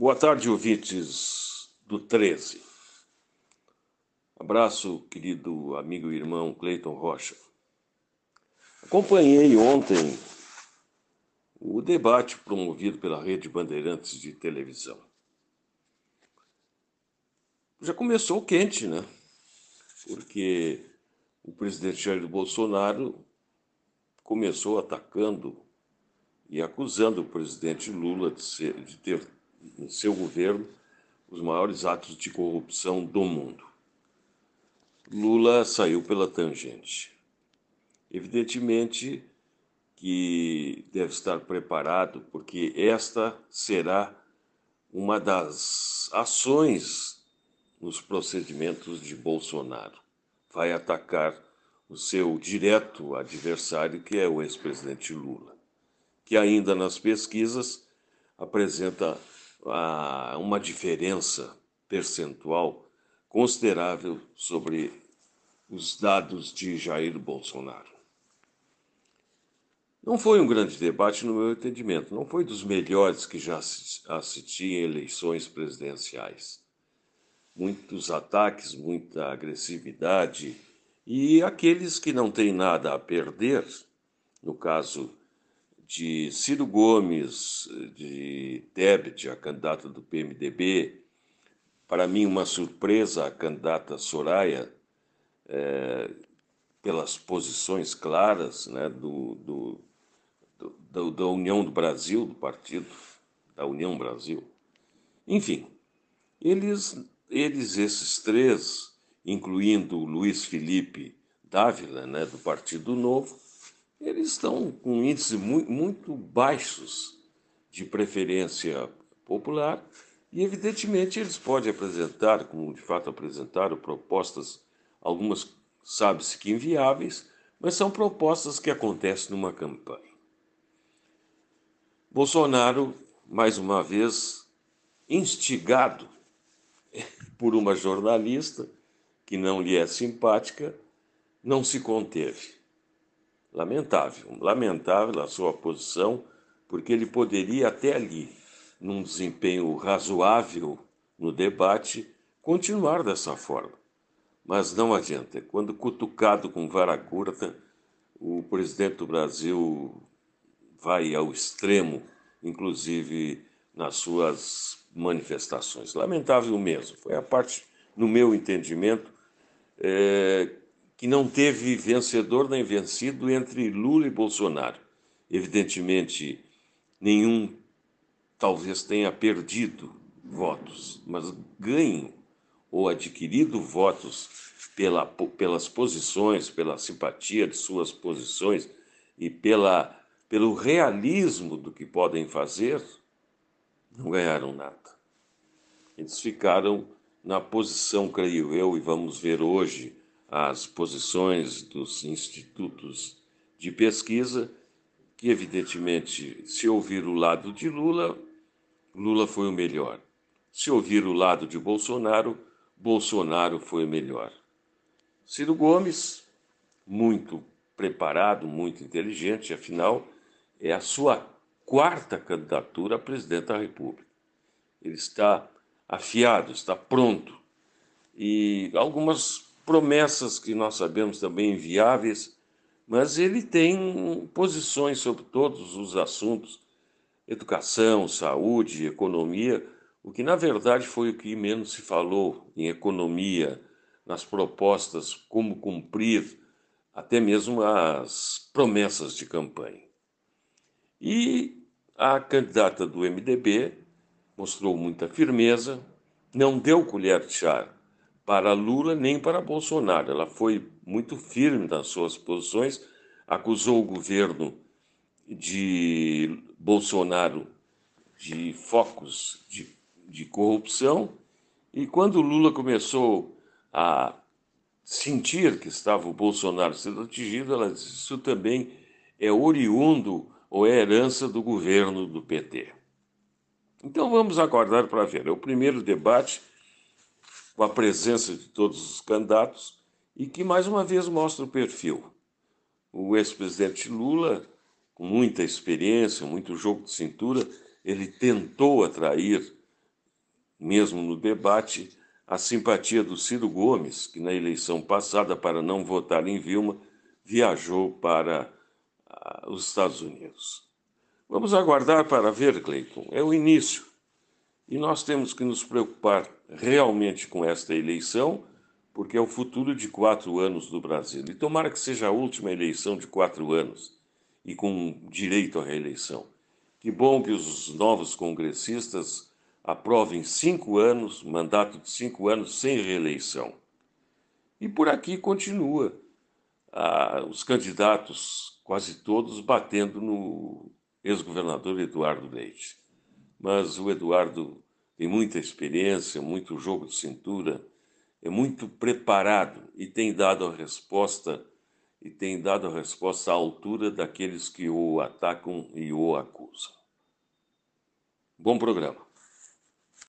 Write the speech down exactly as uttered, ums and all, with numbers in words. Boa tarde, ouvintes do treze. Abraço, querido amigo e irmão Cleiton Rocha. Acompanhei ontem o debate promovido pela Rede Bandeirantes de Televisão. Já começou quente, né? Porque o presidente Jair Bolsonaro começou atacando e acusando o presidente Lula de, ser, de ter no seu governo os maiores atos de corrupção do mundo. Lula saiu pela tangente. Evidentemente que deve estar preparado, porque esta será uma das ações nos procedimentos de Bolsonaro. Vai atacar o seu direto adversário, que é o ex-presidente Lula, que ainda nas pesquisas apresenta ah, uma diferença percentual considerável sobre os dados de Jair Bolsonaro. Não foi um grande debate, no meu entendimento. Não foi dos melhores que já assisti em eleições presidenciais. Muitos ataques, muita agressividade. E aqueles que não têm nada a perder, no caso de Ciro Gomes, de Tebet, a candidata do P M D B, para mim, uma surpresa a candidata Soraya, é, pelas posições claras, né, do, do, do, da União do Brasil, do partido da União Brasil. Enfim, eles, eles esses três, incluindo o Luiz Felipe Dávila, né, do Partido Novo, eles estão com índices muito, muito baixos de preferência popular. E, evidentemente, eles podem apresentar, como de fato apresentaram, propostas, algumas sabe-se que inviáveis, mas são propostas que acontecem numa campanha. Bolsonaro, mais uma vez, instigado por uma jornalista que não lhe é simpática, não se conteve. Lamentável, lamentável a sua posição, porque ele poderia até ali, num desempenho razoável no debate, continuar dessa forma. Mas não adianta. Quando cutucado com vara curta, o presidente do Brasil vai ao extremo, inclusive nas suas manifestações. Lamentável mesmo. Foi a parte, no meu entendimento, é, que não teve vencedor nem vencido entre Lula e Bolsonaro. Evidentemente, nenhum talvez tenha perdido votos, mas ganho ou adquirido votos pela, pelas posições, pela simpatia de suas posições e pela, pelo realismo do que podem fazer, não ganharam nada. Eles ficaram na posição, creio eu, e vamos ver hoje as posições dos institutos de pesquisa, que evidentemente, se ouvir o lado de Lula, Lula foi o melhor. Se ouvir o lado de Bolsonaro, Bolsonaro foi o melhor. Ciro Gomes, muito preparado, muito inteligente, afinal, é a sua quarta candidatura a presidente da República. Ele está afiado, está pronto. E algumas promessas que nós sabemos também inviáveis, mas ele tem posições sobre todos os assuntos, educação, saúde, economia, o que na verdade foi o que menos se falou em economia, nas propostas, como cumprir até mesmo as promessas de campanha. E a candidata do M D B mostrou muita firmeza, não deu colher de chá para Lula nem para Bolsonaro. Ela foi muito firme nas suas posições, acusou o governo de Bolsonaro de focos de, de corrupção, e quando Lula começou a sentir que estava o Bolsonaro sendo atingido, ela disse: isso também é oriundo ou é herança do governo do P T. Então vamos aguardar para ver. É o primeiro debate com a presença de todos os candidatos, e que mais uma vez mostra o perfil. O ex-presidente Lula, com muita experiência, muito jogo de cintura, ele tentou atrair Mesmo no debate, a simpatia do Ciro Gomes, que na eleição passada, para não votar em Vilma, viajou para uh, os Estados Unidos. Vamos aguardar para ver, Cleiton. É o início. E nós temos que nos preocupar realmente com esta eleição, porque é o futuro de quatro anos do Brasil. E tomara que seja a última eleição de quatro anos, e com direito à reeleição. Que bom que os novos congressistas aprovem cinco anos, mandato de cinco anos sem reeleição. E por aqui continua ah, os candidatos, quase todos, batendo no ex-governador Eduardo Leite. Mas o Eduardo tem muita experiência, muito jogo de cintura, é muito preparado e tem dado a resposta e tem dado a resposta à altura daqueles que o atacam e o acusam. Bom programa.